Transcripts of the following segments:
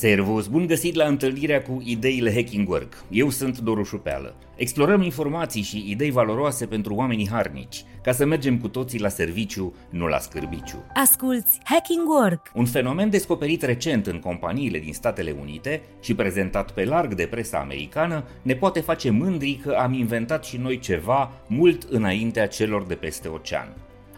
Servus, bun găsit la întâlnirea cu ideile Hacking Work. Eu sunt Doru Șupeală. Explorăm informații și idei valoroase pentru oamenii harnici, ca să mergem cu toții la serviciu, nu la scârbiciu. Asculți Hacking Work, un fenomen descoperit recent în companiile din Statele Unite și prezentat pe larg de presa americană, ne poate face mândri că am inventat și noi ceva mult înaintea celor de peste ocean.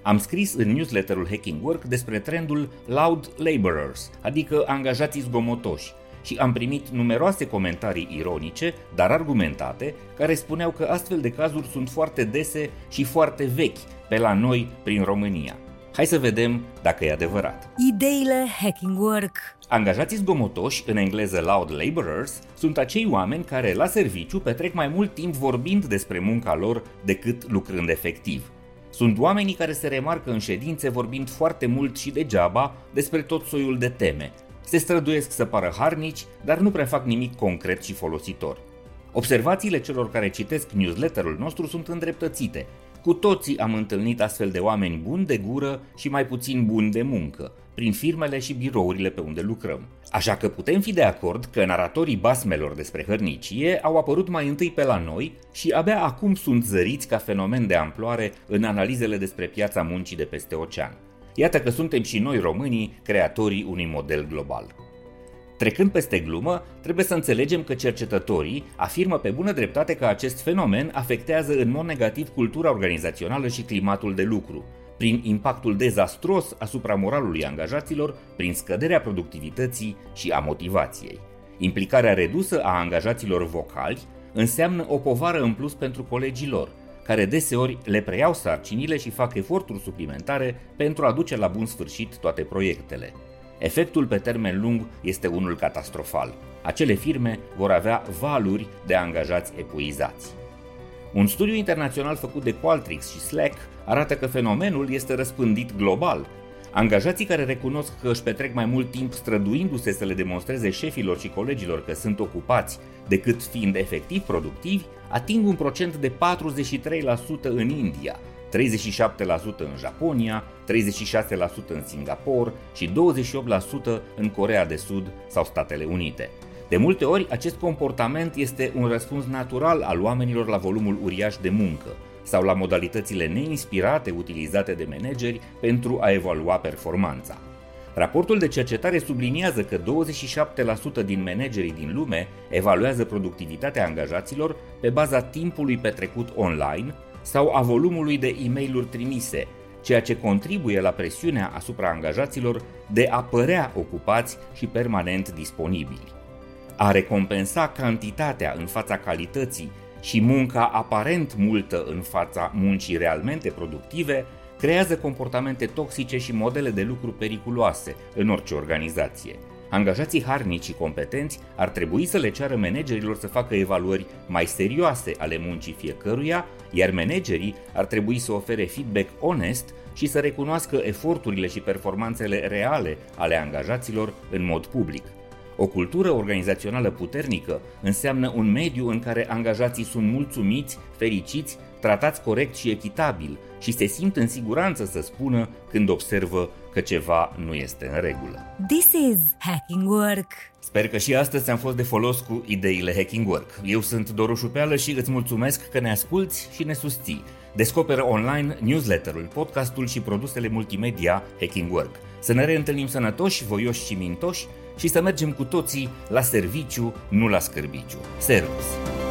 Am scris în newsletterul Hacking Work despre trendul Loud Laborers, adică angajații zgomotoși, și am primit numeroase comentarii ironice, dar argumentate, care spuneau că astfel de cazuri sunt foarte dese și foarte vechi pe la noi prin România. Hai să vedem dacă e adevărat. Ideile Hacking Work. Angajații zgomotoși, în engleză loud laborers, sunt acei oameni care la serviciu petrec mai mult timp vorbind despre munca lor decât lucrând efectiv. Sunt oamenii care se remarcă în ședințe vorbind foarte mult și degeaba despre tot soiul de teme. Se străduiesc să pară harnici, dar nu prea fac nimic concret și folositor. Observațiile celor care citesc newsletterul nostru sunt îndreptățite. Cu toții am întâlnit astfel de oameni buni de gură și mai puțin buni de muncă, prin firmele și birourile pe unde lucrăm. Așa că putem fi de acord că naratorii basmelor despre hărnicie au apărut mai întâi pe la noi și abia acum sunt zăriți ca fenomen de amploare în analizele despre piața muncii de peste ocean. Iată că suntem și noi românii creatorii unui model global. Trecând peste glumă, trebuie să înțelegem că cercetătorii afirmă pe bună dreptate că acest fenomen afectează în mod negativ cultura organizațională și climatul de lucru, prin impactul dezastruos asupra moralului angajaților, prin scăderea productivității și a motivației. Implicarea redusă a angajaților vocali înseamnă o povară în plus pentru colegii lor, care deseori le preiau sarcinile și fac eforturi suplimentare pentru a duce la bun sfârșit toate proiectele. Efectul pe termen lung este unul catastrofal. Acele firme vor avea valuri de angajați epuizați. Un studiu internațional făcut de Qualtrics și Slack arată că fenomenul este răspândit global. Angajații care recunosc că își petrec mai mult timp străduindu-se să le demonstreze șefilor și colegilor că sunt ocupați decât fiind efectiv productivi, ating un procent de 43% în India, 37% în Japonia, 36% în Singapore și 28% în Coreea de Sud sau Statele Unite. De multe ori, acest comportament este un răspuns natural al oamenilor la volumul uriaș de muncă sau la modalitățile neinspirate utilizate de manageri pentru a evalua performanța. Raportul de cercetare subliniază că 27% din managerii din lume evaluează productivitatea angajaților pe baza timpului petrecut online sau a volumului de e-mail-uri trimise, ceea ce contribuie la presiunea asupra angajaților de a părea ocupați și permanent disponibili. A recompensa cantitatea în fața calității și munca aparent multă în fața muncii realmente productive creează comportamente toxice și modele de lucru periculoase în orice organizație. Angajații harnici și competenți ar trebui să le ceară managerilor să facă evaluări mai serioase ale muncii fiecăruia, iar managerii ar trebui să ofere feedback onest și să recunoască eforturile și performanțele reale ale angajaților în mod public. O cultură organizațională puternică înseamnă un mediu în care angajații sunt mulțumiți, fericiți, tratați corect și echitabil și se simt în siguranță să spună când observă că ceva nu este în regulă. This is Hacking Work. Sper că și astăzi am fost de folos cu ideile Hacking Work. Eu sunt Doru Șupeală și îți mulțumesc că ne asculți și ne susții. Descoperă online newsletterul, podcastul și produsele multimedia Hacking Work. Să ne reîntâlnim sănătoși, voioși și mintoși și să mergem cu toții la serviciu, nu la scârbiciu. Servus!